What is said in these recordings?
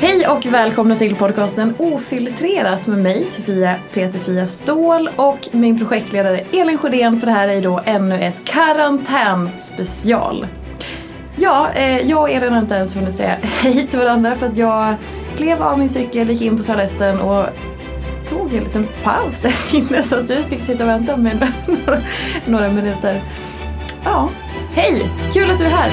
Hej och välkomna till podcasten Ofiltrerat med mig, Sofia Petra-Fia Ståhl, och min projektledare Elin Sjödén, för det här är då ännu ett karantänspecial. Ja, jag och Elin har inte ens hunnit säga hej till varandra för att jag klev av min cykel, gick in på toaletten och tog en liten paus där inne så att jag fick sitta och vänta med några minuter. Ja, hej! Kul att du är här!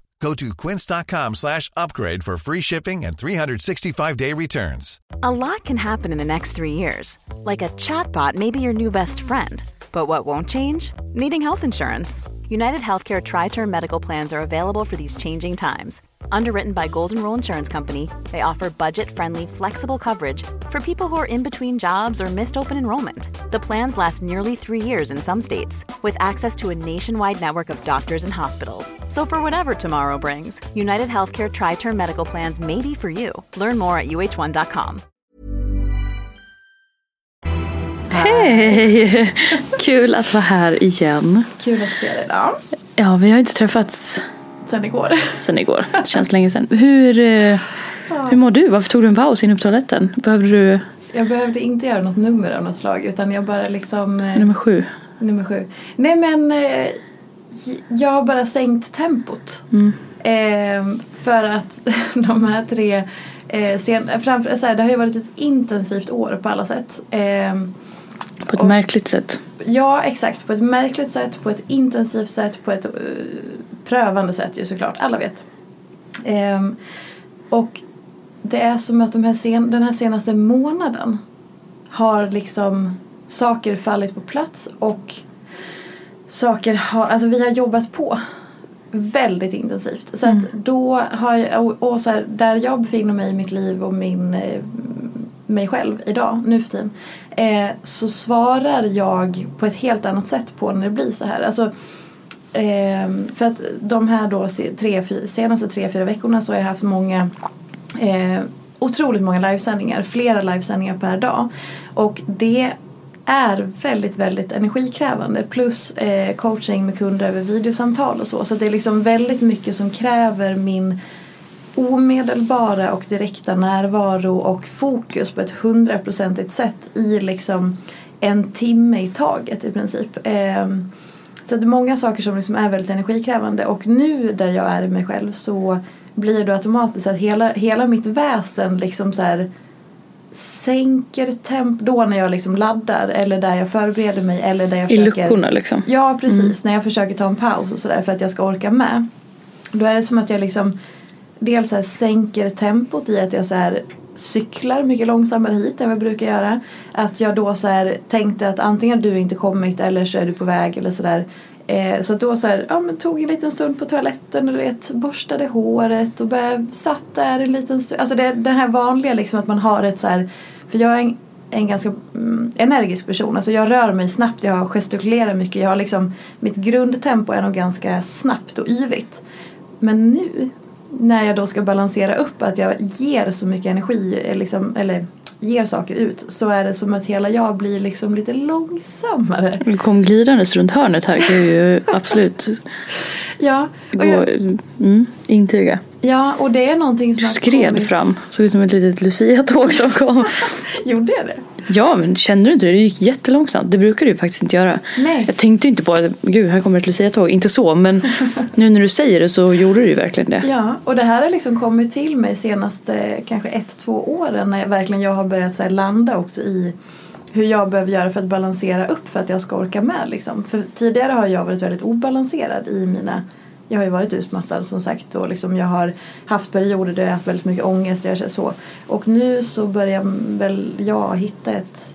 Go to quince.com/upgrade for free shipping and 365-day returns. A lot can happen in the next 3 years. Like a chatbot may be your new best friend. But what won't change? Needing health insurance. UnitedHealthcare Tri-Term Medical Plans are available for these changing times. Underwritten by Golden Rule Insurance Company, they offer budget-friendly, flexible coverage for people who are in between jobs or missed open enrollment. The plans last nearly 3 years in some states, with access to a nationwide network of doctors and hospitals. So for whatever tomorrow brings, UnitedHealthcare Tri-Term Medical Plans may be for you. Learn more at uh1.com. Hej! Kul att vara här igen. Kul att se dig idag. Ja, vi har ju inte träffats... Sen igår. Det känns länge sedan. Hur mår du? Varför tog du en paus inne på toaletten? Jag behövde inte göra något nummer av något slag, utan jag bara liksom... Nummer sju. Nej, men jag har bara sänkt tempot. Mm. För att de här tre... det har ju varit ett intensivt år på alla sätt. På ett märkligt sätt. Ja, exakt. På ett märkligt sätt, på ett intensivt sätt, på ett prövande sätt ju såklart. Alla vet. Och det är som att den här senaste månaden har liksom saker fallit på plats och saker har, alltså vi har jobbat på väldigt intensivt. Så att då har jag, och så här, där jag befinner mig i mitt liv och mig själv idag, nu för tiden, så svarar jag på ett helt annat sätt på när det blir så här. Alltså, för att de här då senaste 3-4 veckorna så har jag haft många otroligt många livesändningar, flera livesändningar per dag, och det är väldigt, väldigt energikrävande, plus coaching med kunder över videosamtal och så det är liksom väldigt mycket som kräver min omedelbara och direkta närvaro och fokus på ett 100-procentigt sätt i liksom en timme i taget i princip. Så det är många saker som liksom är väldigt energikrävande, och nu där jag är i mig själv så blir det automatiskt att hela mitt väsen liksom så här sänker temp då när jag liksom laddar, eller där jag förbereder mig, eller där jag försöker, i luckorna liksom. Ja, precis. När jag försöker ta en paus och sådär för att jag ska orka med, då är det som att jag liksom dels så här sänker tempot i att jag så här cyklar mycket långsammare hit än vad jag brukar göra. Att jag då så här tänkte att antingen du inte kommit eller så är du på väg eller sådär. Så då så här, ja, men tog en liten stund på toaletten och du vet, borstade håret och satt där en liten stund. Alltså det här vanliga liksom att man har ett så här, för jag är en ganska energisk person. Alltså jag rör mig snabbt, jag gestikulerar mycket. Jag har liksom, mitt grundtempo är nog ganska snabbt och yvigt. Men nu när jag då ska balansera upp att jag ger så mycket energi liksom, eller ger saker ut, så är det som att hela jag blir liksom lite långsammare. Du kom glidandes runt hörnet här, det är ju absolut ja, och jag, intyga. Ja, och det är någonting som skred fram, såg ut som ett litet Lucia-tåg som kom. Gjorde jag det? Ja, men känner du inte det? Det gick jättelångsamt. Det brukar du ju faktiskt inte göra. Nej. Jag tänkte inte på att, gud, här kommer ett Lucia-tåg. Inte så, men nu när du säger det så gjorde du ju verkligen det. Ja, och det här har liksom kommit till mig senaste kanske 1-2 åren, när jag verkligen har börjat så här landa också i hur jag behöver göra för att balansera upp för att jag ska orka med liksom. För tidigare har jag varit väldigt obalanserad i mina... Jag har ju varit utmattad som sagt, och liksom jag har haft perioder där jag har haft väldigt mycket ångest och så. Och nu så börjar väl jag hitta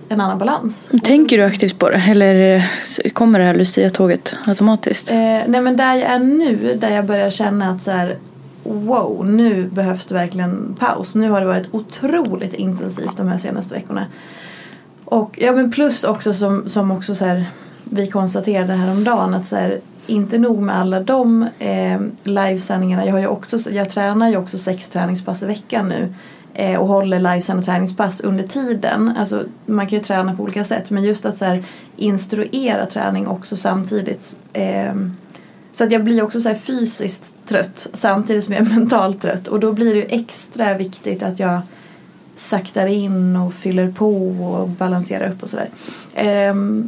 en annan balans. Tänker du aktivt på det? Eller kommer det här Lucia-tåget automatiskt? Nej, men där jag är nu, där jag börjar känna att så här, wow, nu behövs det verkligen paus. Nu har det varit otroligt intensivt de här senaste veckorna. Och ja, men plus också som också så här, vi konstaterade häromdagen att så här, inte nog med alla de livesändningarna. Jag tränar ju också 6 träningspass i veckan nu. Och håller livesända träningspass under tiden. Alltså, man kan ju träna på olika sätt. Men just att så här, instruera träning också samtidigt. Så att jag blir också så här, fysiskt trött. Samtidigt som jag är mentalt trött. Och då blir det ju extra viktigt att jag saktar in och fyller på och balanserar upp och sådär.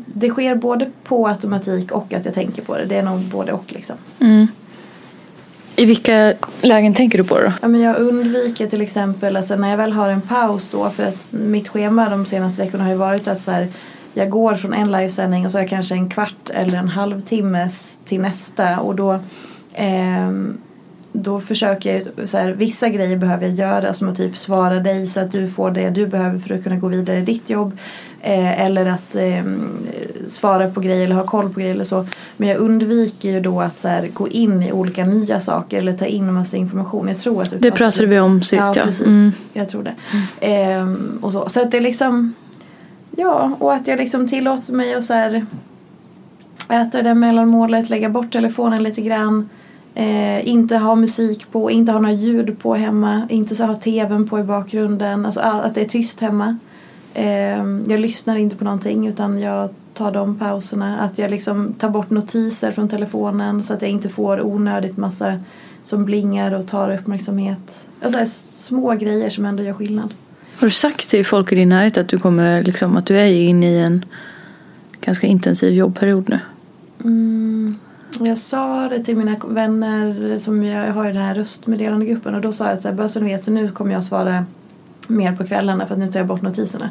Det sker både på automatik och att jag tänker på det. Det är nog både och liksom. Mm. I vilka lägen tänker du på det då? Ja, men jag undviker till exempel, alltså när jag väl har en paus då, för att mitt schema de senaste veckorna har ju varit att så här, jag går från en livesändning och så är jag kanske en kvart eller en halvtimme till nästa, och då försöker jag, så här, vissa grejer behöver jag göra, som att typ svara dig så att du får det du behöver för att kunna gå vidare i ditt jobb, eller att svara på grejer eller ha koll på grejer eller så. Men jag undviker ju då att så här, gå in i olika nya saker eller ta in en massa information. Jag tror att det pratade vi om sist, ja. Precis. Mm. Jag tror det. Och så att det är liksom, ja, och att jag liksom tillåter mig att så här, äta det mellanmålet, lägga bort telefonen lite grann. Inte ha musik på, inte ha några ljud på hemma, inte så ha tvn på i bakgrunden, alltså att det är tyst hemma. Jag lyssnar inte på någonting, utan jag tar de pauserna, att jag liksom tar bort notiser från telefonen så att jag inte får onödigt massa som blingar och tar uppmärksamhet. Alltså små grejer som ändå gör skillnad. Har du sagt till folk i din närhet att du kommer liksom, att du är inne i en ganska intensiv jobbperiod nu? Jag sa det till mina vänner, som jag har i den här röstmeddelande gruppen, och då sa jag att så här, bara så ni vet, så nu kommer jag svara mer på kvällarna för att nu tar jag bort notiserna.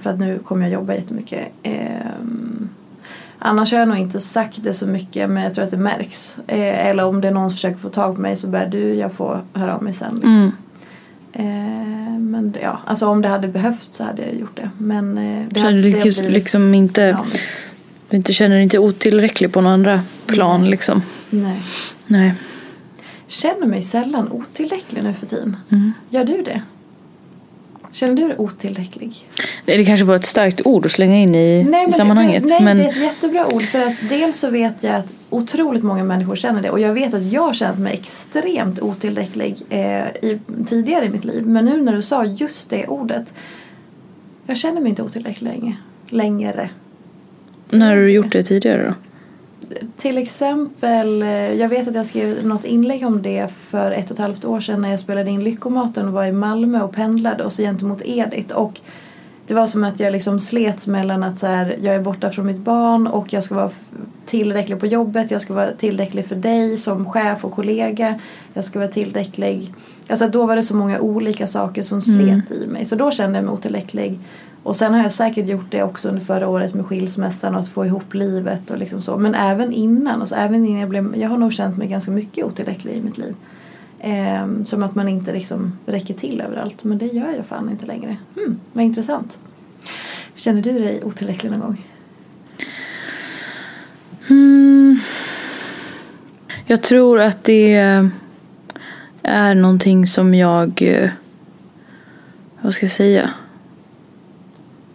För att nu kommer jag jobba jättemycket. Annars har jag nog inte sagt det så mycket, men jag tror att det märks. Eller om det är någon som försöker få tag på mig så bör jag få höra av mig sen. Liksom. Mm. Men ja, alltså om det hade behövt så hade jag gjort det. Men det känner hade, det liksom inte... Ja, du inte känner dig inte otillräcklig på någon andra plan. Nej. Liksom. Nej. Nej. Känner mig sällan otillräcklig nu för tiden. Mm. Gör du det? Känner du dig otillräcklig? Nej, det kanske var ett starkt ord att slänga in i sammanhanget. Men det är ett jättebra ord. För att dels så vet jag att otroligt många människor känner det. Och jag vet att jag har känt mig extremt otillräcklig tidigare i mitt liv. Men nu när du sa just det ordet. Jag känner mig inte otillräcklig längre. När har du gjort det tidigare då? Till exempel, jag vet att jag skrev något inlägg om det för 1,5 år sedan när jag spelade in Lyckomaten och var i Malmö och pendlade och så gentemot Edith. Och det var som att jag liksom slets mellan att så här, jag är borta från mitt barn och jag ska vara tillräcklig på jobbet, jag ska vara tillräcklig för dig som chef och kollega, jag ska vara tillräcklig. Alltså då var det så många olika saker som slet i mig, så då kände jag mig otillräcklig. Och sen har jag säkert gjort det också under förra året med skilsmässan och att få ihop livet och liksom så. Men även innan, alltså även innan jag har nog känt mig ganska mycket otillräcklig i mitt liv. Som att man inte liksom räcker till överallt. Men det gör jag fan inte längre. Vad intressant. Känner du dig otillräcklig någon gång? Jag tror att det är någonting som jag... Vad ska jag säga?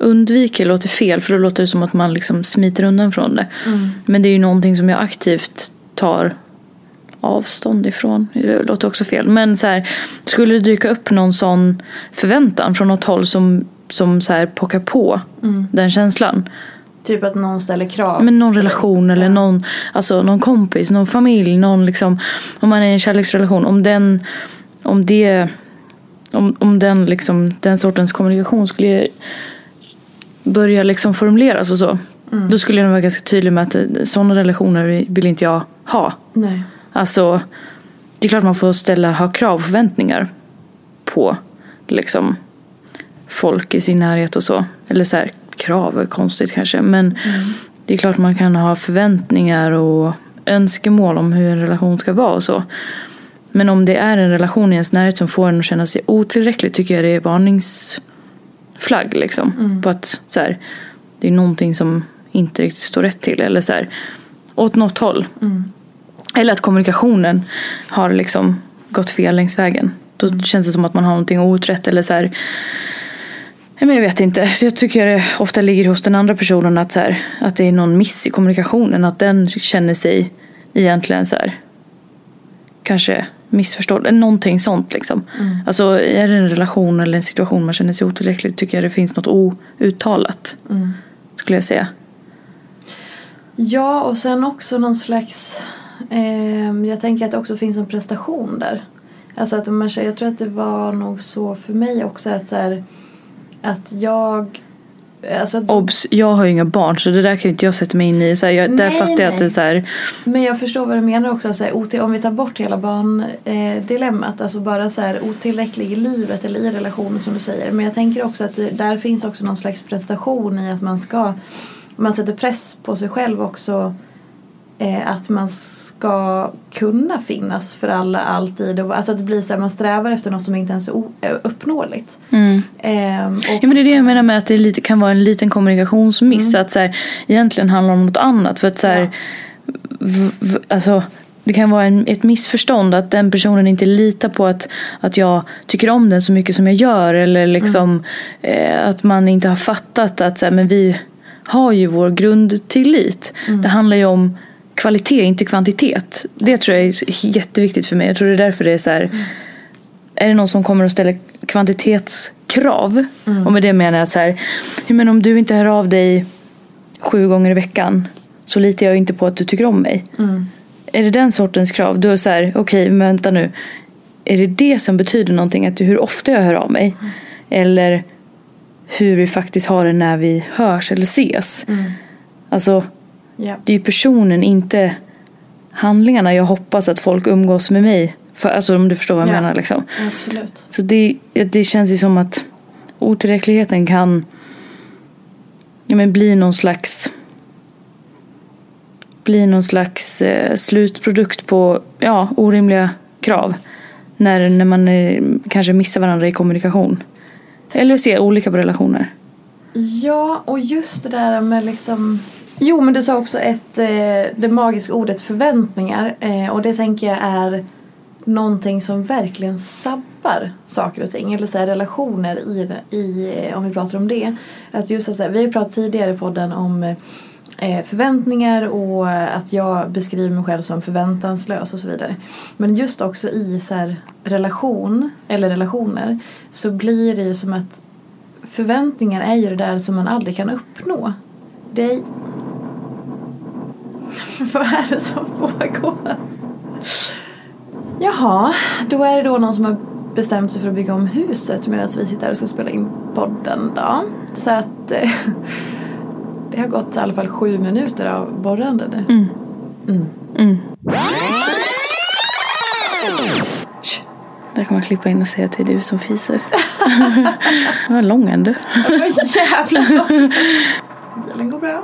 Undviker låter fel, för då låter det som att man liksom smiter undan från det. Men det är ju någonting som jag aktivt tar avstånd ifrån. Det låter också fel, men så här, skulle det dyka upp någon sån förväntan från något håll som så här pockar på den känslan, typ att någon ställer krav, men någon relation eller någon, alltså någon kompis, någon familj, någon liksom, om man är i en kärleksrelation, om den liksom den sortens kommunikation skulle börja liksom formuleras och så. Då skulle jag vara ganska tydlig med att sådana relationer vill inte jag ha. Nej. Alltså, det är klart man får ha krav och förväntningar på liksom folk i sin närhet och så. Eller så här, krav är konstigt kanske. Men det är klart man kan ha förväntningar och önskemål om hur en relation ska vara och så. Men om det är en relation i ens närhet som får en att känna sig otillräcklig, tycker jag det är varningsflagg liksom, på att så här, det är någonting som inte riktigt står rätt till, eller så här, åt något håll, eller att kommunikationen har liksom gått fel längs vägen, då känns det som att man har någonting outrätt, eller så här, men jag vet inte, jag tycker det ofta ligger hos den andra personen att, så här, att det är någon miss i kommunikationen, att den känner sig egentligen så här, kanske missförstådd eller någonting sånt liksom. Alltså är det en relation eller en situation man känner sig otillräcklig, tycker jag det finns något outtalat, skulle jag säga. Ja, och sen också någon slags jag tänker att det också finns en prestation där, alltså att man, jag tror att det var nog så för mig också, att så här, att jag, alltså att... Obs, jag har ju inga barn, så det där kan ju inte jag sätta mig in i så här, där fattar jag att det är så här... Men jag förstår vad du menar också, så här, om vi tar bort hela barndilemmat, alltså bara så här, otillräcklig i livet eller i relationen som du säger. Men jag tänker också att det, där finns också någon slags prestation i att man sätter press på sig själv också, att man ska kunna finnas för alla alltid. Alltså att det blir så här, man strävar efter något som inte ens är uppnåeligt. Ja, men det är det jag menar med att det lite, kan vara en liten kommunikationsmiss. Att så här, egentligen handlar om något annat. För att så här, alltså, det kan vara ett missförstånd att den personen inte litar på att jag tycker om den så mycket som jag gör. Eller liksom, att man inte har fattat att så här, men vi har ju vår grundtillit. Det handlar ju om kvalitet, inte kvantitet. Det tror jag är jätteviktigt för mig. Jag tror det är därför det är så här, är det någon som kommer att ställa kvantitetskrav? Och med det menar jag att så här, men om du inte hör av dig 7 gånger i veckan så litar jag inte på att du tycker om mig. Är det den sortens krav? Då är så här, okej, men vänta nu. Är det det som betyder någonting? Att hur ofta jag hör av mig? Eller hur vi faktiskt har det när vi hörs eller ses? Alltså... Det är ju personen, inte handlingarna. Jag hoppas att folk umgås med mig. För, alltså om du förstår vad jag menar. Liksom. Absolut. Så det känns ju som att otillräckligheten kan bli någon slags slutprodukt på orimliga krav när man kanske missar varandra i kommunikation eller ser olika på relationer. Ja, och just det där med liksom... Jo, men du sa också det magiska ordet förväntningar. Och det tänker jag är någonting som verkligen sabbar saker och ting. Eller så här, relationer i om vi pratar om det. Att just så här, vi har ju pratat tidigare i podden om förväntningar och att jag beskriver mig själv som förväntanslös och så vidare. Men just också i så här, relation eller relationer så blir det ju som att förväntningar är ju det där som man aldrig kan uppnå. Vad är det som pågår? Jaha, då är det då någon som har bestämt sig för att bygga om huset medan vi sitter här och ska spela in podden då. Så att det har gått i alla fall 7 minuter av borrande nu. Där kan man klippa in och säga att det är du som fiser. Det var lång ändå. Det var jävla lång. Bilen går bra.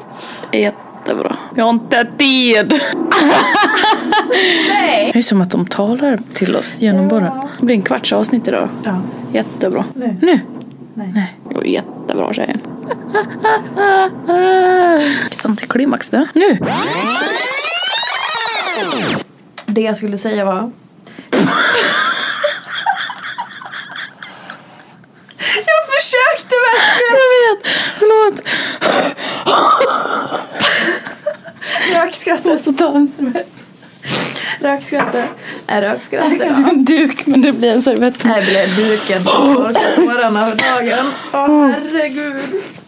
Jättebra. Jag har inte tid. Nej. Det är som att de talar till oss genom borren. Det blir en kvarts avsnitt idag. Ja. Jättebra. Nu. Nej. Det var jättebra tjejen. Ett antiklimax där. Nu. Det jag skulle säga var... Försökte verkligen. Jag vet. Förlåt. Rökskratt. Så ta en servett. Rökskratt. Är rökskratt. Det är en duk, men det blir en servett. Det blir duken. Torkat tårarna av dagen. Åh, herregud.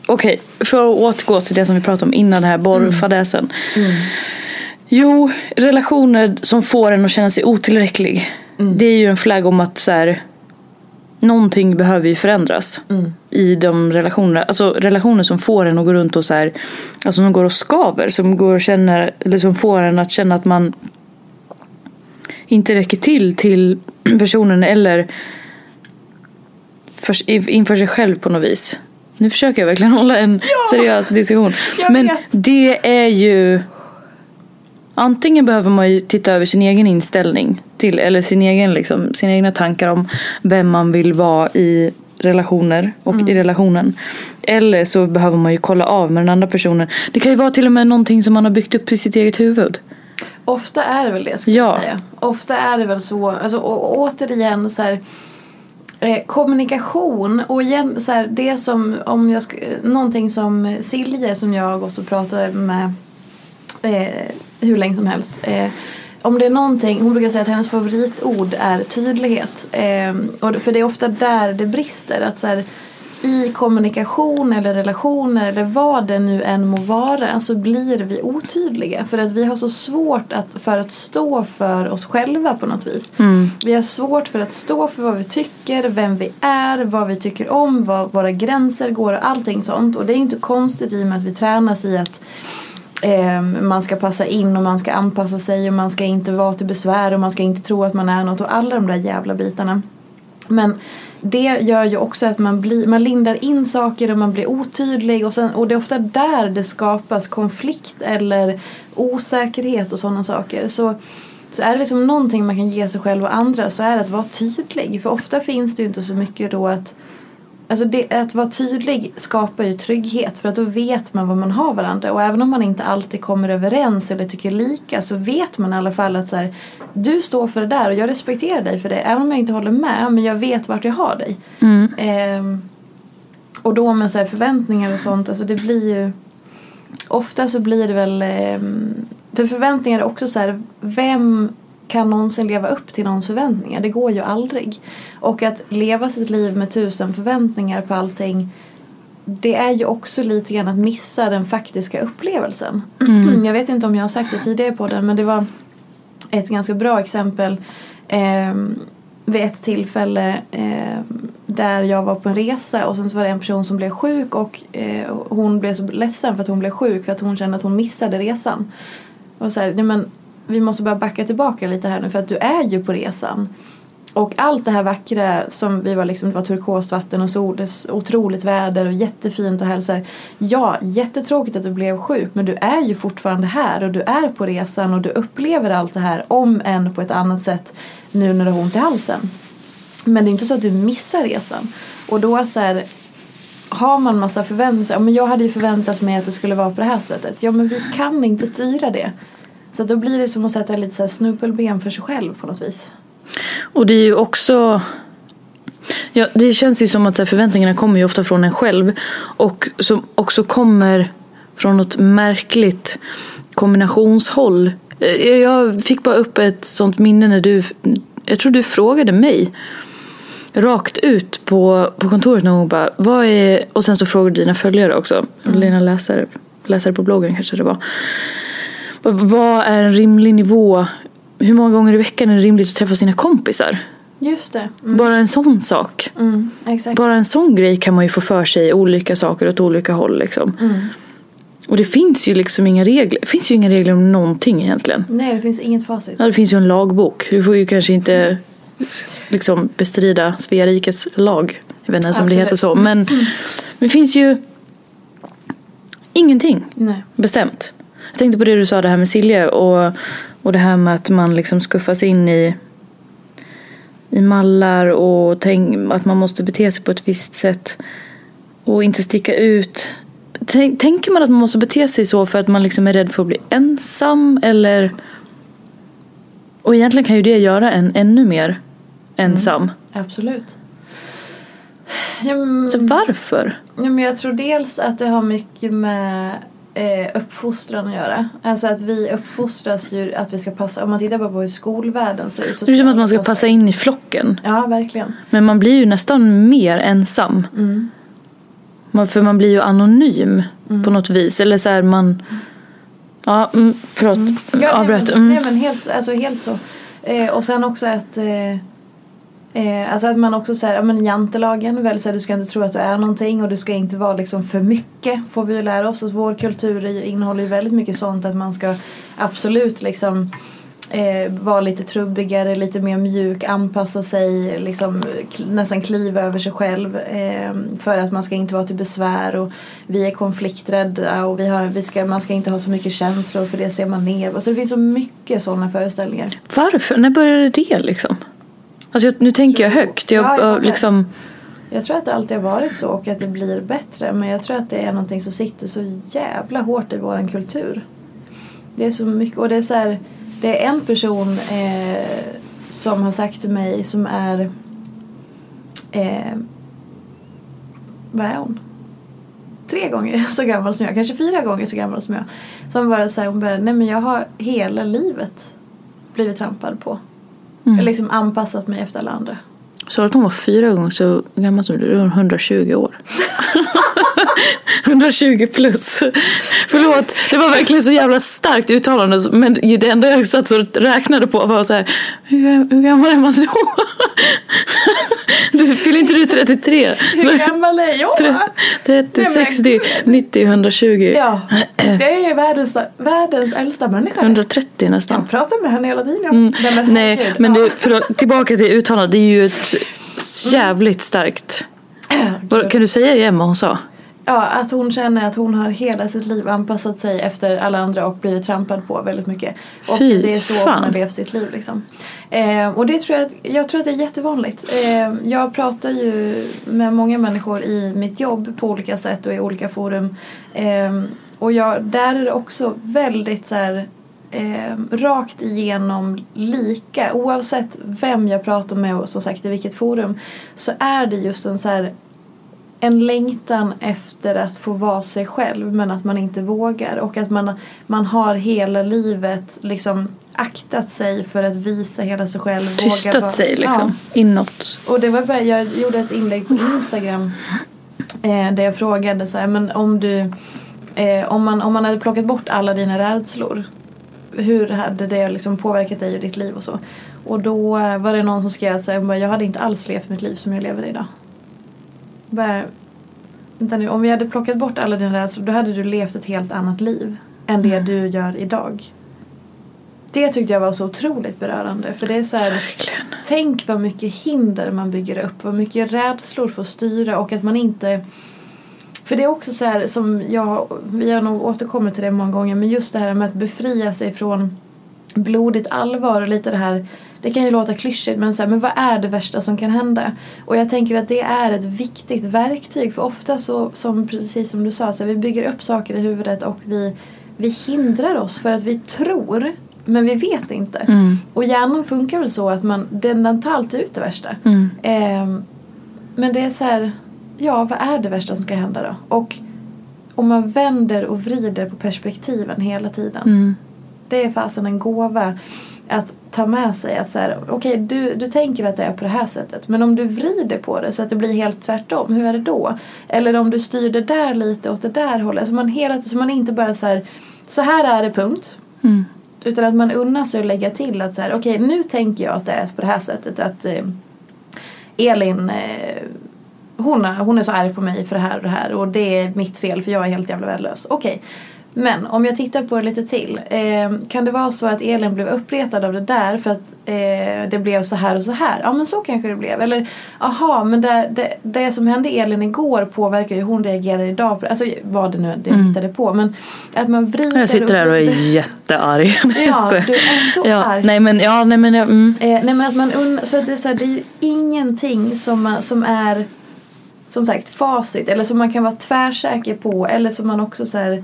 Okej, för att återgå till det som vi pratade om innan den här borrfadäsen. Jo, relationer som får en att känna sig otillräcklig. Det är ju en flagg om att så här... Någonting behöver ju förändras i de relationerna. Alltså relationer som får en att gå runt och så här, alltså som går och skaver, som går och känner, eller som får en att känna att man inte räcker till personen eller inför sig själv på något vis. Nu försöker jag verkligen hålla en seriös diskussion. Men det är ju... Antingen behöver man ju titta över sin egen inställning till, eller sina egna tankar om vem man vill vara i relationer och i relationen. Eller så behöver man ju kolla av med den andra personen. Det kan ju vara till och med någonting som man har byggt upp i sitt eget huvud. Ofta är det väl det, skulle jag säga. Ofta är det väl så, alltså, och återigen så här... kommunikation och igen, så här, det som om jag någonting som Silje, som jag har gått och pratat med hur länge som helst, om det är någonting, hon brukar säga att hennes favoritord är tydlighet, och för det är ofta där det brister, att så här, i kommunikation eller relationer eller vad det nu än må vara, så blir vi otydliga för att vi har så svårt för att stå för oss själva på något vis. Vi har svårt för att stå för vad vi tycker, vem vi är, vad vi tycker om, vad våra gränser går och allting sånt, och det är inte konstigt i och med att vi tränas i att man ska passa in och man ska anpassa sig och man ska inte vara till besvär och man ska inte tro att man är något och alla de där jävla bitarna. Men det gör ju också att man lindar in saker och man blir otydlig, och det är ofta där det skapas konflikt eller osäkerhet och sådana saker. Så är det liksom någonting man kan ge sig själv och andra, så är det att vara tydlig, för ofta finns det ju inte så mycket då att... Alltså att vara tydlig skapar ju trygghet, för att då vet man vad man har varandra, och även om man inte alltid kommer överens eller tycker lika, så vet man i alla fall att så här, du står för det där och jag respekterar dig för det, även om jag inte håller med, men jag vet vart jag har dig. Och då med så här förväntningar och sånt, alltså det blir ju ofta, så blir det väl för förväntningar också så här, vem kan någonsin leva upp till någons förväntningar? Det går ju aldrig. Och att leva sitt liv med 1000 förväntningar på allting, det är ju också lite grann att missa den faktiska upplevelsen. Jag vet inte om jag har sagt det tidigare på den, men det var ett ganska bra exempel vid ett tillfälle där jag var på en resa, och sen så var det en person som blev sjuk, och hon blev så ledsen för att hon blev sjuk, för att hon kände att hon missade resan. Och så här, nej men vi måste bara backa tillbaka lite här nu, för att du är ju på resan. Och allt det här vackra som vi var liksom, det var turkosvatten och sol, otroligt väder och jättefint och hälsar. Ja, jättetråkigt att du blev sjuk, men du är ju fortfarande här och du är på resan och du upplever allt det här, om än på ett annat sätt nu när du har ont i halsen. Men det är inte så att du missar resan. Och då så här, har man massa förväntningar. Ja, men jag hade ju förväntat mig att det skulle vara på det här sättet. Ja, men vi kan inte styra det. Så då blir det som att sätta lite så här snubbelben för sig själv på något vis. Och det är ju också, ja, det känns ju som att så här, förväntningarna kommer ju ofta från en själv. Och som också kommer från något märkligt kombinationshåll. Jag fick bara upp ett sånt minne när du, jag tror du frågade mig rakt ut på kontoret när hon bara, vad är, och sen så frågade dina följare också, dina läsare på bloggen kanske det var, vad är en rimlig nivå, hur många gånger i veckan är det rimligt att träffa sina kompisar? Just det. Mm. Bara en sån sak. Mm, exakt. Bara en sån grej kan man ju få för sig olika saker åt olika håll liksom. Mm. Och det finns ju liksom inga regler. Det finns ju inga regler om någonting egentligen. Nej, det finns inget facit. Ja, det finns ju en lagbok. Du får ju kanske inte liksom bestrida Sveriges lag. Jag vet inte som det heter så. Men det finns ju ingenting bestämt. Jag tänkte på det du sa, det här med Silje och det här med att man liksom skuffas in i mallar och att man måste bete sig på ett visst sätt och inte sticka ut. Tänker man att man måste bete sig så för att man liksom är rädd för att bli ensam eller, och egentligen kan ju det göra en ännu mer ensam. Absolut. Så varför? Ja, men jag tror dels att det har mycket med uppfostran att göra. Alltså att vi uppfostras ju att vi ska passa, om man tittar bara på hur skolvärlden ser ut. Det är som att man ska passa in i flocken. Ja, verkligen. Men man blir ju nästan mer ensam. Mm. För man blir ju anonym på något vis. Eller så här man... Ja, förlåt. Mm. Ja, nej, men helt så. Och sen också att... alltså att man också så här, ja, men jantelagen väl, så här, du ska inte tro att du är någonting och du ska inte vara liksom för mycket, får vi ju lära oss. Alltså, vår kultur innehåller ju väldigt mycket sånt att man ska absolut liksom vara lite trubbigare, lite mer mjuk, anpassa sig, liksom nästan kliva över sig själv för att man ska inte vara till besvär, och vi är konflikträdda och man ska inte ha så mycket känslor, för det ser man ner. Och så det finns så mycket sådana föreställningar. Varför? När började det liksom? Alltså nu tänker jag högt. Jag tror att det alltid har varit så och att det blir bättre. Men jag tror att det är någonting som sitter så jävla hårt i våran kultur. Det är så mycket. Och det är så här, det är en person som har sagt till mig som är... vad är hon? 3 gånger så gammal som jag. Kanske 4 gånger så gammal som jag. Som bara så här, hon bara, nej men jag har hela livet blivit trampad på. Jag liksom anpassat mig efter alla andra. Så att hon var 4 gånger så gammal som du, 120 år. 120 plus. Förlåt, det var verkligen så jävla starkt uttalande. Men det enda jag satt så räknade på var så här, hur gammal är man då? Du fyller inte du 33? Hur gammal är jag? 30, 60, 90, 120. Ja, det är världens äldsta människa. 130 nästan. Jag pratar med henne hela tiden. Nej, men tillbaka till uttalandet. Det är ju ett jävligt starkt. Kan du säga igen vad hon sa? Ja, att hon känner att hon har hela sitt liv anpassat sig efter alla andra och blivit trampad på väldigt mycket. Och fy det är så fan. Man lever sitt liv liksom. Och det tror jag tror att det är jättevanligt. Jag pratar ju med många människor i mitt jobb på olika sätt och i olika forum. Och där är det också väldigt så här, rakt igenom lika. Oavsett vem jag pratar med och som sagt i vilket forum, så är det just en så här... En längtan efter att få vara sig själv, men att man inte vågar. Och att man har hela livet liksom aktat sig för att visa hela sig själv. Tystat våga sig liksom, ja. Inåt. Och det var jag gjorde ett inlägg på Instagram där jag frågade så här, men om man hade plockat bort alla dina rädslor, hur hade det liksom påverkat dig och ditt liv och så? Och då var det någon som skrev så här, jag hade inte alls levt mitt liv som jag lever idag. Bara, vänta nu, om vi hade plockat bort alla dina rädslor, då hade du levt ett helt annat liv än det du gör idag. Det tyckte jag var så otroligt berörande. För det är så här, verkligen. Tänk vad mycket hinder man bygger upp. Vad mycket rädslor får styra. Och att man inte... För det är också så här som vi har nog återkommit till det många gånger. Men just det här med att befria sig från blodigt allvar och lite det här... Det kan ju låta klyschigt, men, så här, men vad är det värsta som kan hända? Och jag tänker att det är ett viktigt verktyg. För ofta så, som, precis som du sa, så här, vi bygger upp saker i huvudet och vi hindrar oss för att vi tror... Men vi vet inte. Mm. Och hjärnan funkar väl så att den tar alltid ut det värsta. Mm. Men det är så här, ja, vad är det värsta som ska hända då? Och om man vänder och vrider på perspektiven hela tiden. Mm. Det är fasen en gåva att ta med sig. Att så här, okej, du tänker att det är på det här sättet. Men om du vrider på det så att det blir helt tvärtom. Hur är det då? Eller om du styr det där lite åt det där hållet. Så man inte bara så här är det punkt. Mm. Utan att man unnar sig att lägga till att så här, okej, nu tänker jag att det är på det här sättet. Att Elin, hon är så arg på mig för det här och det här. Och det är mitt fel för jag är helt jävla värdelös. Okej, men om jag tittar på det lite till. Kan det vara så att Elin blev uppretad av det där för att det blev så här och så här? Ja, men så kanske det blev. Eller, aha, men det som hände Elin igår påverkar ju hon reagerar idag. Alltså vad det nu är det hittade på. Men att man vrider... Jag sitter där och är jättearg. Ja, du är så arg. Nej, men att man... För att det är så här, det är ju ingenting som är, som sagt, facit. Eller som man kan vara tvärsäker på. Eller som man också så här...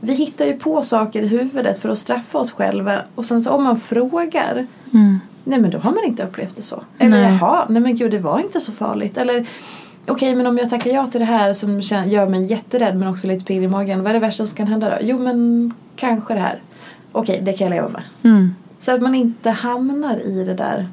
Vi hittar ju på saker i huvudet för att straffa oss själva. Och sen så om man frågar... Nej, men då har man inte upplevt det så. Eller jaha, nej men gud, det var inte så farligt. Eller okej, men om jag tackar ja till det här som gör mig jätterädd men också lite pirr i magen. Vad är det värsta som kan hända då? Jo, men kanske det här. Okej, det kan jag leva med. Mm. Så att man inte hamnar i det där...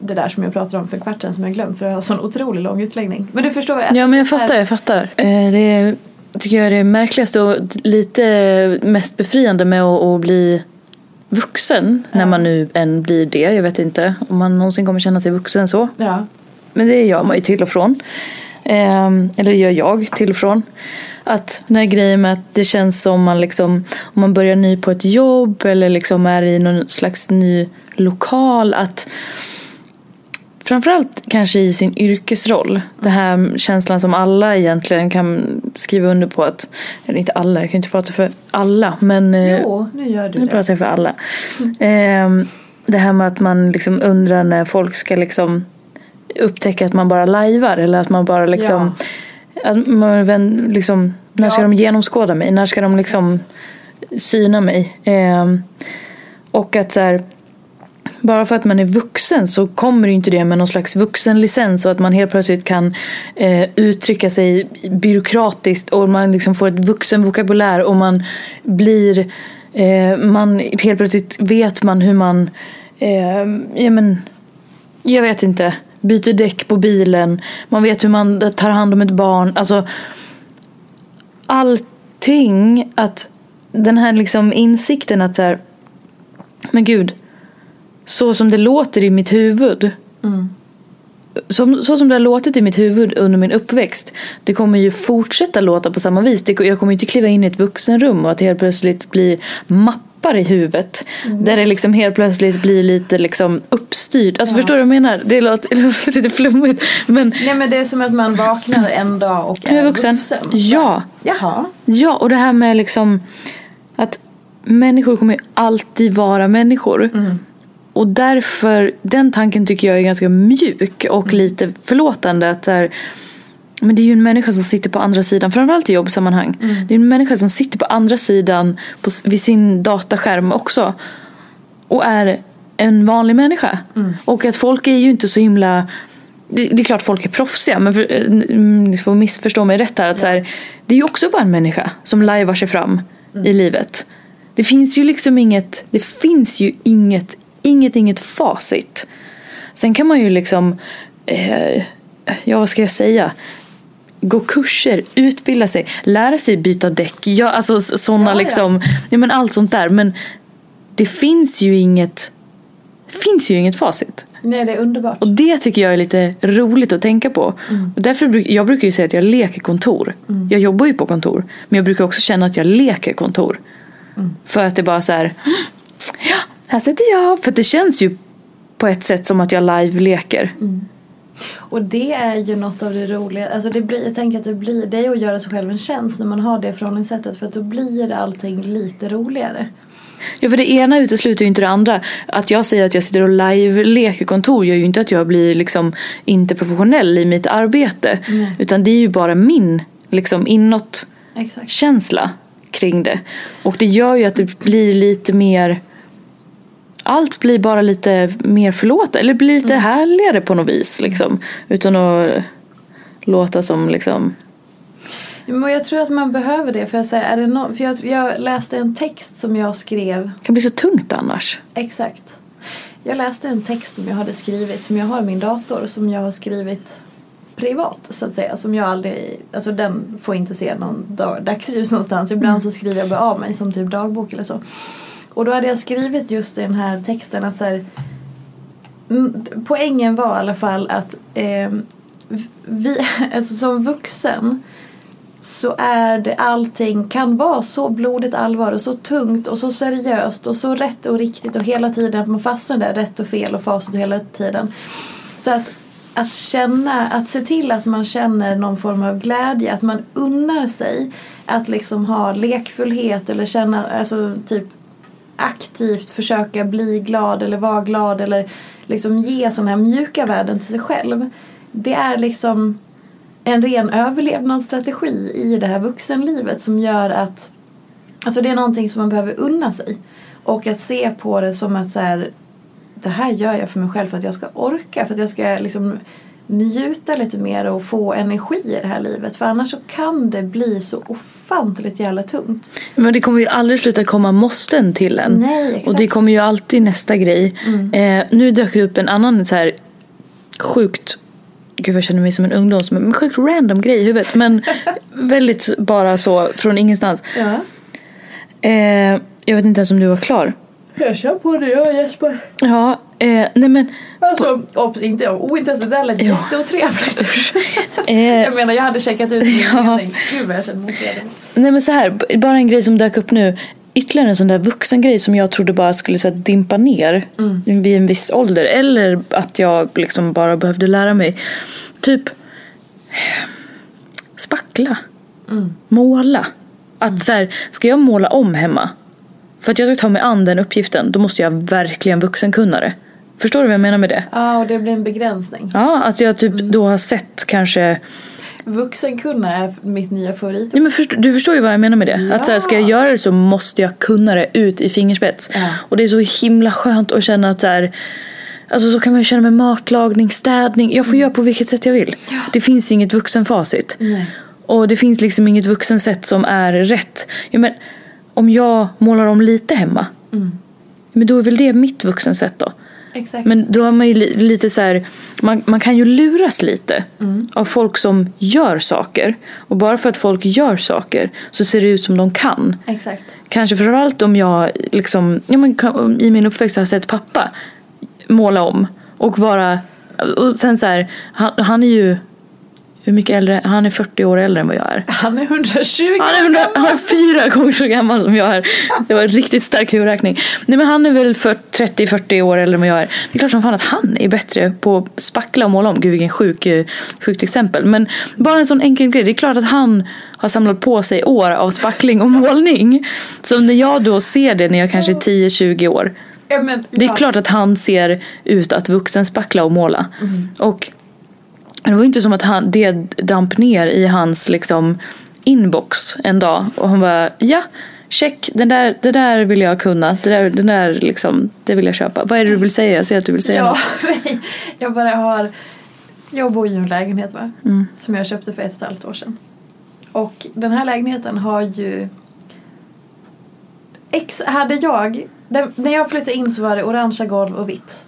Det där som jag pratade om för kvarten som jag glömt. För det har sån otroligt lång utläggning. Men du förstår vad jag... Ja, men jag fattar. Det är... Tycker jag är det märkligaste och lite mest befriande med att bli vuxen. Ja. När man nu än blir det. Jag vet inte om man någonsin kommer känna sig vuxen så. Ja. Men det gör man ju till och från. Eller det gör jag till och från. Att den här grejen med att det känns som man liksom, om man börjar ny på ett jobb. Eller liksom är i någon slags ny lokal. Att... Framförallt kanske i sin yrkesroll. Den här känslan som alla egentligen kan skriva under på. Att, eller inte alla, jag kan inte prata för alla. Men jo, nu gör du det. Nu pratar jag för alla. Det här med att man liksom undrar när folk ska liksom upptäcka att man bara lajvar. Eller att man bara liksom... Ja. Att man liksom när ska de genomskåda mig? När ska de liksom syna mig? Och att så här... Bara för att man är vuxen så kommer ju inte det med någon slags vuxenlicens och att man helt plötsligt kan uttrycka sig byråkratiskt och man liksom får ett vuxenvokabulär och man blir man helt plötsligt vet man hur man byter däck på bilen, man vet hur man tar hand om ett barn, alltså allting, att den här liksom insikten att så här, men gud, så som det låter i mitt huvud. Mm. Så som det har låtit i mitt huvud under min uppväxt. Det kommer ju fortsätta låta på samma vis. Jag kommer inte kliva in i ett vuxenrum och att det helt plötsligt blir mappar i huvudet. Mm. Där det liksom helt plötsligt blir lite liksom uppstyrt. Alltså förstår du vad jag menar? Det låter lite flummigt. Men... Nej, men det är som att man vaknar en dag och är vuxen. Ja. Jaha. Ja, och det här med liksom att människor kommer ju alltid vara människor. Mm. Och därför, den tanken tycker jag är ganska mjuk och lite förlåtande. Att här, men det är ju en människa som sitter på andra sidan, framförallt i jobbsammanhang. Mm. Det är en människa som sitter på andra sidan vid sin dataskärm också. Och är en vanlig människa. Mm. Och att folk är ju inte så himla... Det är klart folk är proffsiga, men ni får missförstå mig rätt här. Att så här, det är ju också bara en människa som lajvar sig fram i livet. Det finns ju liksom inget... Det finns ju inget facit. Sen kan man ju liksom vad ska jag säga, gå kurser, utbilda sig, lära sig byta däck, alltså sådana liksom, ja, men allt sånt där, men det finns ju inget facit. Nej, det är underbart. Och det tycker jag är lite roligt att tänka på. Mm. Och därför jag brukar ju säga att jag leker kontor. Mm. Jag jobbar ju på kontor, men jag brukar också känna att jag leker kontor. Mm. För att det bara så här Här sitter jag. För det känns ju på ett sätt som att jag live leker. Mm. Och det är ju något av det roliga. Alltså det blir, jag tänker att det är att göra sig själv en tjänst när man har det förhållningssättet. För att då blir allting lite roligare. Ja, för det ena utesluter ju inte det andra. Att jag säger att jag sitter och live leker kontor gör ju inte att jag blir liksom inte professionell i mitt arbete. Nej. Utan det är ju bara min liksom inåt känsla kring det. Och det gör ju att det blir lite mer... Allt blir bara lite mer förlåta. Eller blir lite härligare på något vis. Liksom, utan att låta som... Liksom... Men jag tror att man behöver det. För jag, säger, är det no... för jag läste en text som jag skrev. Det kan bli så tungt annars. Exakt. Jag läste en text som jag hade skrivit. Som jag har i min dator. Som jag har skrivit privat så att säga. Som jag aldrig... Alltså den får inte se någon dagsljus någonstans. Ibland så skriver jag bara av mig som typ dagbok eller så. Och då hade jag skrivit just i den här texten att så här, poängen var i alla fall att vi, alltså som vuxen så är det allting kan vara så blodigt allvar och så tungt och så seriöst och så rätt och riktigt och hela tiden att man fastnar där rätt och fel och facit hela tiden. Så att känna, att se till att man känner någon form av glädje, att man unnar sig att liksom ha lekfullhet eller känna, alltså typ aktivt försöka bli glad eller vara glad eller liksom ge sådana här mjuka värden till sig själv. Det är liksom en ren överlevnadsstrategi i det här vuxenlivet som gör att, alltså det är någonting som man behöver unna sig. Och att se på det som att så här, det här gör jag för mig själv för att jag ska orka, för att jag ska liksom njuta lite mer och få energi i det här livet. För annars så kan det bli så ofantligt jävla tungt. Men det kommer ju aldrig sluta komma måsten till en. Nej, exakt. Och det kommer ju alltid nästa grej. Mm. Nu dök upp en annan så här sjukt, gud jag känner mig som en ungdom som en sjukt random grej i huvudet. Men väldigt bara så från ingenstans. Ja. Jag vet inte ens om du var klar. Jag kör på det, jag Jesper. Ja, nej men... Alltså, inte ens det där lät jätteotrevligt. Jag menar, jag hade checkat ut min mening. Gud vad jag känner mot det. Nej men så här, bara en grej som dök upp nu. Ytterligare en sån där vuxen grej som jag trodde bara skulle så här, dimpa ner vid en viss ålder. Eller att jag liksom bara behövde lära mig. Typ spackla. Måla. Att så här, ska jag måla om hemma? För att jag ska ta mig an den uppgiften, då måste jag verkligen vuxenkunna det. Förstår du vad jag menar med det? Ja, och det blir en begränsning. Ja, att jag typ då har sett kanske... Vuxenkunna är mitt nya favorit. Ja, men du förstår ju vad jag menar med det. Ja. Att så här, ska jag göra det så måste jag kunna det ut i fingerspets. Ja. Och det är så himla skönt att känna att så här... Alltså så kan man ju känna med matlagning, städning. Jag får göra på vilket sätt jag vill. Ja. Det finns inget vuxenfacit. Nej. Och det finns liksom inget vuxensätt som är rätt. Ja, men... Om jag målar om lite hemma. Men då är väl det mitt vuxensätt då. Exakt. Men då har man ju lite så här... Man kan ju luras lite av folk som gör saker. Och bara för att folk gör saker så ser det ut som de kan. Exakt. Kanske framförallt om jag liksom... Ja, men i min uppväxt har jag sett pappa måla om. Och vara... Och sen så här... Han är ju... Hur mycket äldre? Han är 40 år äldre än vad jag är. Han är 120 år. Han är 4 gånger så gammal som jag är. Det var en riktigt stark huvudräkning. Nej, men han är väl 30-40 år äldre än vad jag är. Det är klart som fan att han är bättre på att spackla och måla om. Gud, vilken sjukt exempel. Men bara en sån enkel grej. Det är klart att han har samlat på sig år av spackling och målning. Som när jag då ser det när jag kanske är 10-20 år. Ja, men, ja. Det är klart att han ser ut att vuxen spackla och måla. Och... Det var inte som att det damp ner i hans liksom inbox en dag. Och han bara, ja, check, det där vill jag kunna. Det där liksom, det vill jag köpa. Vad är det du vill säga? Jag ser att du vill säga något. Nej, jag bor i en lägenhet som jag köpte för 1,5 år sedan. Och den här lägenheten har ju... När jag flyttade in så var det orangea golv och vitt.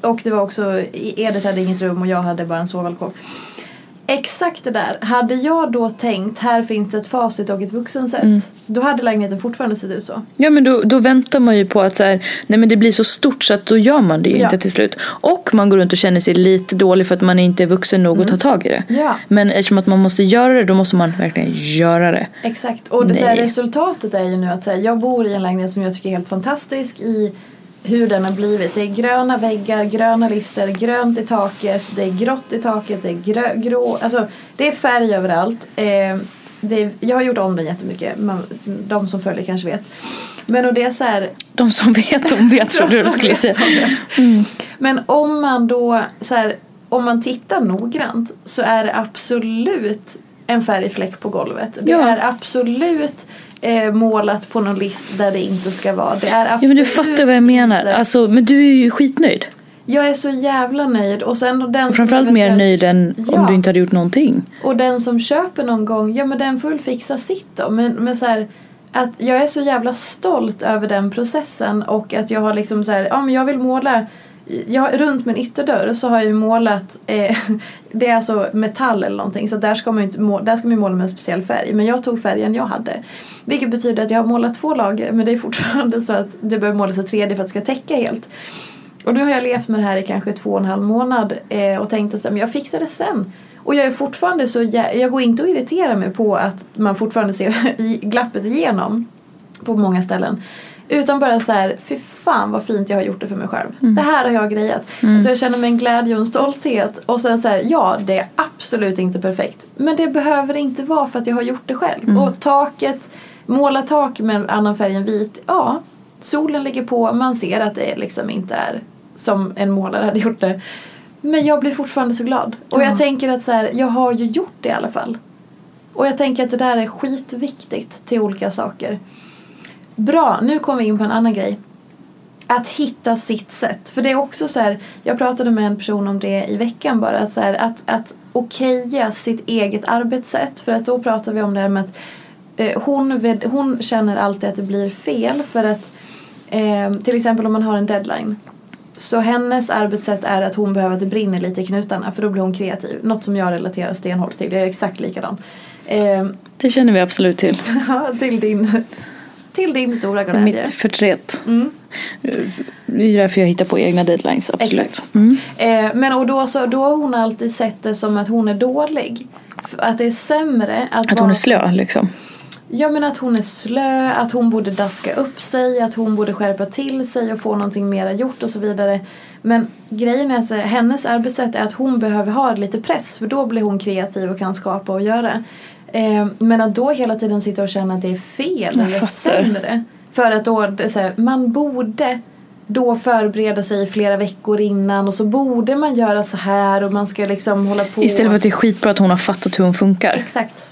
Och det var också, Edith hade inget rum och jag hade bara en sovalkov. Exakt det där. Hade jag då tänkt, här finns ett facit och ett vuxensätt. Då hade lägenheten fortfarande sett ut så. Ja, men då väntar man ju på att så här, nej men det blir så stort så att då gör man det ju inte till slut. Och man går runt och känner sig lite dålig för att man inte är vuxen nog att ta tag i det. Ja. Men eftersom att man måste göra det, då måste man verkligen göra det. Exakt. Och det så här, resultatet är ju nu att så här, jag bor i en lägenhet som jag tycker är helt fantastisk i... hur den har blivit. Det är gröna väggar, gröna lister, grönt i taket, det är grått i taket, det är grå. Alltså, det är färg överallt. Jag har gjort om den jättemycket. De som följer kanske vet. Men och det är så här... De som vet, de vet, tror du skulle säga. Mm. Men om man då så här, om man tittar noggrant så är det absolut en färgfläck på golvet. Det är absolut målat på någon list där det inte ska vara. Det är absolut... Ja, men du fattar vad jag menar. Alltså, men du är ju skitnöjd. Jag är så jävla nöjd. Och sen då den och framförallt mer nöjd än om du inte hade gjort någonting. Och den som köper någon gång, ja men den får väl fixa sitt då. Men så här, att jag är så jävla stolt över den processen. Och att jag har liksom så här, ja men jag vill måla. Runt min ytterdörr så har jag ju målat, det är alltså metall eller någonting. Så där ska man ju inte måla med en speciell färg. Men jag tog färgen jag hade. Vilket betyder att jag har målat 2 lager. Men det är fortfarande så att det behöver målas ett 3D för att det ska täcka helt. Och nu har jag levt med det här i kanske 2,5 månad och tänkt att jag fixar det sen. Och jag är fortfarande så... Jag går inte och irriterar mig på att man fortfarande ser glappet igenom på många ställen. Utan bara så här, fy fan vad fint jag har gjort det för mig själv. Mm. Det här har jag grejat. Mm. Så jag känner mig en glädje och en stolthet. Och sen så här, ja det är absolut inte perfekt. Men det behöver inte vara för att jag har gjort det själv. Mm. Och taket, måla tak med en annan färg än vit. Ja, solen ligger på. Man ser att det liksom inte är som en målare hade gjort det. Men jag blir fortfarande så glad. Och jag tänker att så här, jag har ju gjort det i alla fall. Och jag tänker att det där är skitviktigt till olika saker. Bra, nu kommer vi in på en annan grej. Att hitta sitt sätt. För det är också så här, jag pratade med en person om det i veckan bara. Att, så här, att okeja sitt eget arbetssätt. För att då pratar vi om det här med att hon känner alltid att det blir fel. För att till exempel om man har en deadline. Så hennes arbetssätt är att hon behöver att det brinner lite i knutarna. För då blir hon kreativ. Något som jag relaterar stenhårt till. Det är exakt likadan. Det känner vi absolut till. Ja, till din stora glädje. Mitt förtret. Mm. Det är därför jag hittar på egna deadlines. Absolut. Exakt. Mm. Men och då har hon alltid sett det som att hon är dålig. Att det är sämre. Att hon är slö liksom. Ja men att hon är slö, att hon borde daska upp sig, att hon borde skärpa till sig och få någonting mera gjort och så vidare. Men grejen är att hennes arbetssätt är att hon behöver ha lite press för då blir hon kreativ och kan skapa och göra. Men att då hela tiden sitta och känna att det är fel eller sämre. För att då, det är så här, man borde då förbereda sig flera veckor innan och så borde man göra så här och man ska liksom hålla på. Istället för att det är skitbra att hon har fattat hur hon funkar. Exakt.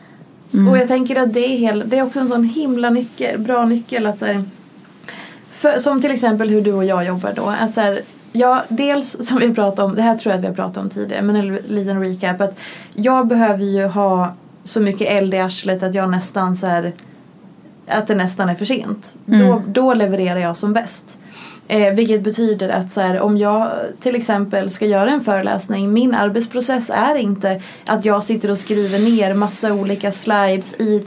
Mm. Och jag tänker att det är också en sån himla nyckel, bra nyckel att så här, för, som till exempel hur du och jag jobbar då. Att så här, dels som vi pratat om, det här tror jag att vi har pratat om tidigare, men en liten recap att jag behöver ju ha så mycket eld i arslet att jag nästan så här, att det nästan är för sent. Mm. Då levererar jag som bäst. Vilket betyder att så här, om jag till exempel ska göra en föreläsning, min arbetsprocess är inte att jag sitter och skriver ner massa olika slides i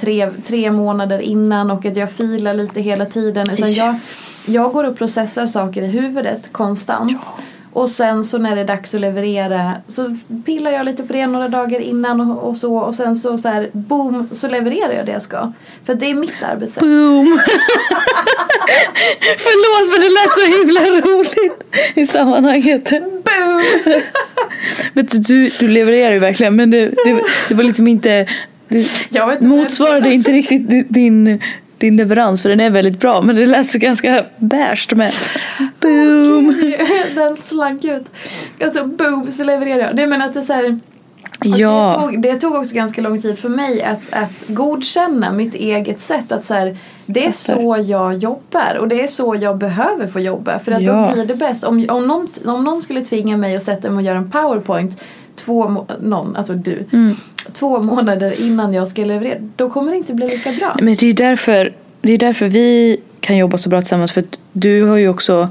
tre månader innan och att jag filar lite hela tiden utan jag går och processar saker i huvudet konstant. Ja. Och sen så när det är dags att leverera så pillar jag lite på det några dagar innan och så. Och sen så här, boom, så levererar jag det jag ska. För det är mitt arbetssätt. Boom! Förlåt, men det lät så himla roligt i sammanhanget. Boom! Men du levererar ju verkligen, men det var liksom inte... Det motsvarade inte riktigt din leverans, för den är väldigt bra. Men det lät så ganska bärst med boom. Den slank ut. Alltså boom, så levererar jag. Det menar att det så här... Ja. Det tog också ganska lång tid för mig att godkänna mitt eget sätt. Att så här, det är så jag jobbar. Och det är så jag behöver få jobba. För att då blir det bäst. Om någon skulle tvinga mig att sätta mig och göra en powerpoint... Två månader innan jag ska leverera, då kommer det inte bli lika bra. Men det är därför vi kan jobba så bra tillsammans, för att du har ju också,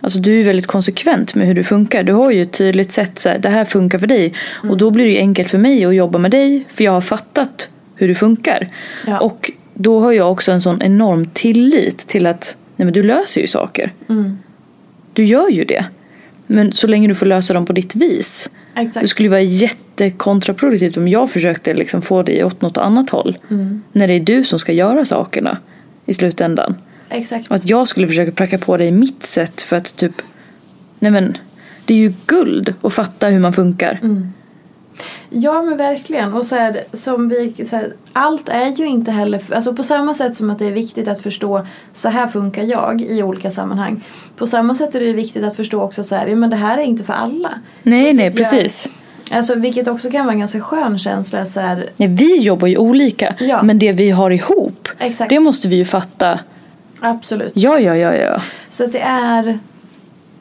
alltså du är väldigt konsekvent med hur du funkar. Du har ju ett tydligt sätt så här, det här funkar för dig. Mm. Och då blir det ju enkelt för mig att jobba med dig, för jag har fattat hur du funkar. Ja. Och då har jag också en sån enorm tillit till att nej men du löser ju saker. Mm. Du gör ju det. Men så länge du får lösa dem på ditt vis. Exakt. Det skulle vara jättekontraproduktivt om jag försökte liksom få dig åt något annat håll. Mm. När det är du som ska göra sakerna i slutändan. exakt. Och att jag skulle försöka pracka på dig mitt sätt för att typ, nej men det är ju guld att fatta hur man funkar. Mm. Ja men verkligen. Och så här, som vi, så här, allt är ju inte heller, alltså på samma sätt som att det är viktigt att förstå så här funkar jag i olika sammanhang, på samma sätt är det viktigt att förstå också så här, ja, men det här är inte för alla. Nej precis. Alltså, vilket också kan vara en ganska skön känsla. Så här... ja, vi jobbar ju olika, ja. Men det vi har ihop, exakt. Det måste vi ju fatta. Absolut. Ja. Så att det är...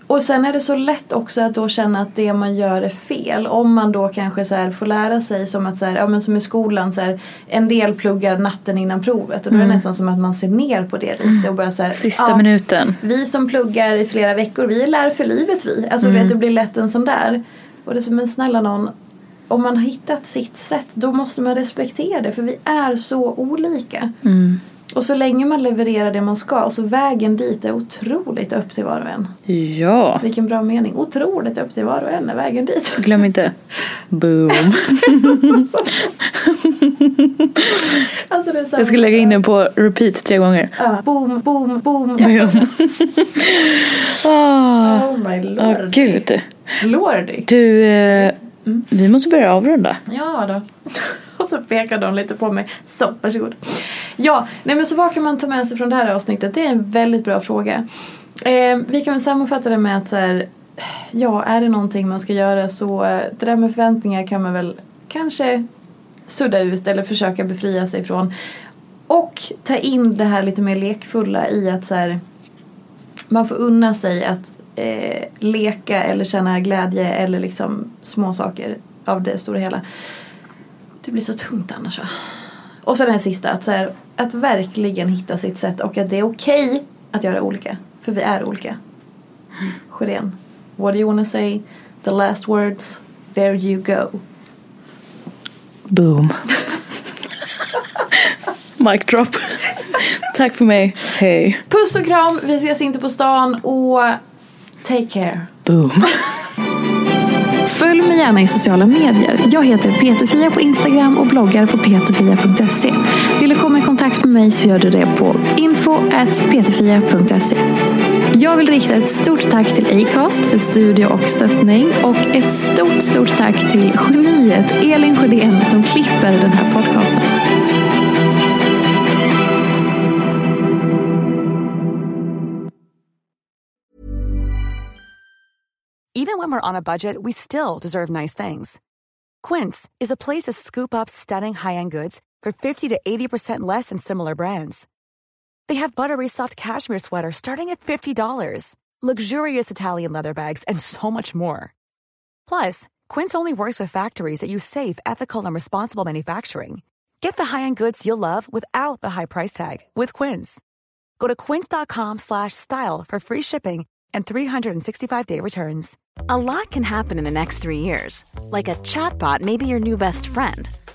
Och sen är det så lätt också att då känna att det man gör är fel. Om man då kanske så här får lära sig som att så här, ja, men som i skolan så här, en del pluggar natten innan provet. Och då är det nästan som att man ser ner på det lite och bara så här, sista minuten. Vi som pluggar i flera veckor, vi lär för livet vi. Alltså vet, det blir lätt en sån där. Och det är som en snälla någon, om man har hittat sitt sätt, då måste man respektera det. För vi är så olika. Mm. Och så länge man levererar det man ska, och så vägen dit är otroligt upp till var och en. Ja. Vilken bra mening. Otroligt upp till var och en är vägen dit. Glöm inte. Boom. Alltså det är jag ska lägga in den på repeat 3 gånger. Boom, boom, boom. Oh my lord. Åh gud. Lordy. Du, vi måste börja avrunda. Ja då. Och så pekar de lite på mig. Så, varsågod. Ja, nej men så vad kan man ta med sig från det här avsnittet? Det är en väldigt bra fråga. Vi kan väl sammanfatta det med att så här, ja, är det någonting man ska göra så det där med förväntningar kan man väl kanske sudda ut eller försöka befria sig från. Och ta in det här lite mer lekfulla i att så här, man får unna sig att leka eller känna glädje eller liksom små saker av det stora hela. Det blir så tungt annars, va? Och så den sista, att, så här, att verkligen hitta sitt sätt och att det är okej att göra olika. För vi är olika. Sjödén, what do you wanna say? The last words, there you go. Boom. Mic drop. Tack för mig, hej. Puss och kram, vi ses inte på stan och take care. Boom. Följ mig gärna i sociala medier. Jag heter Peter-Fia på Instagram och bloggar på peterfia.se. Vill du komma i kontakt med mig så gör du det på info@peterfia.se. Jag vill rikta ett stort tack till Acast för studio och stöttning och ett stort tack till geniet Elin Sjödén som klipper den här podcasten. Even when we're on a budget, we still deserve nice things. Quince is a place to scoop up stunning high-end goods for 50 to 80% less than similar brands. They have buttery soft cashmere sweaters starting at $50, luxurious Italian leather bags, and so much more. Plus, Quince only works with factories that use safe, ethical, and responsible manufacturing. Get the high-end goods you'll love without the high price tag with Quince. Go to quince.com/style for free shipping and 365-day returns. A lot can happen in the next 3 years. Like a chatbot may be your new best friend.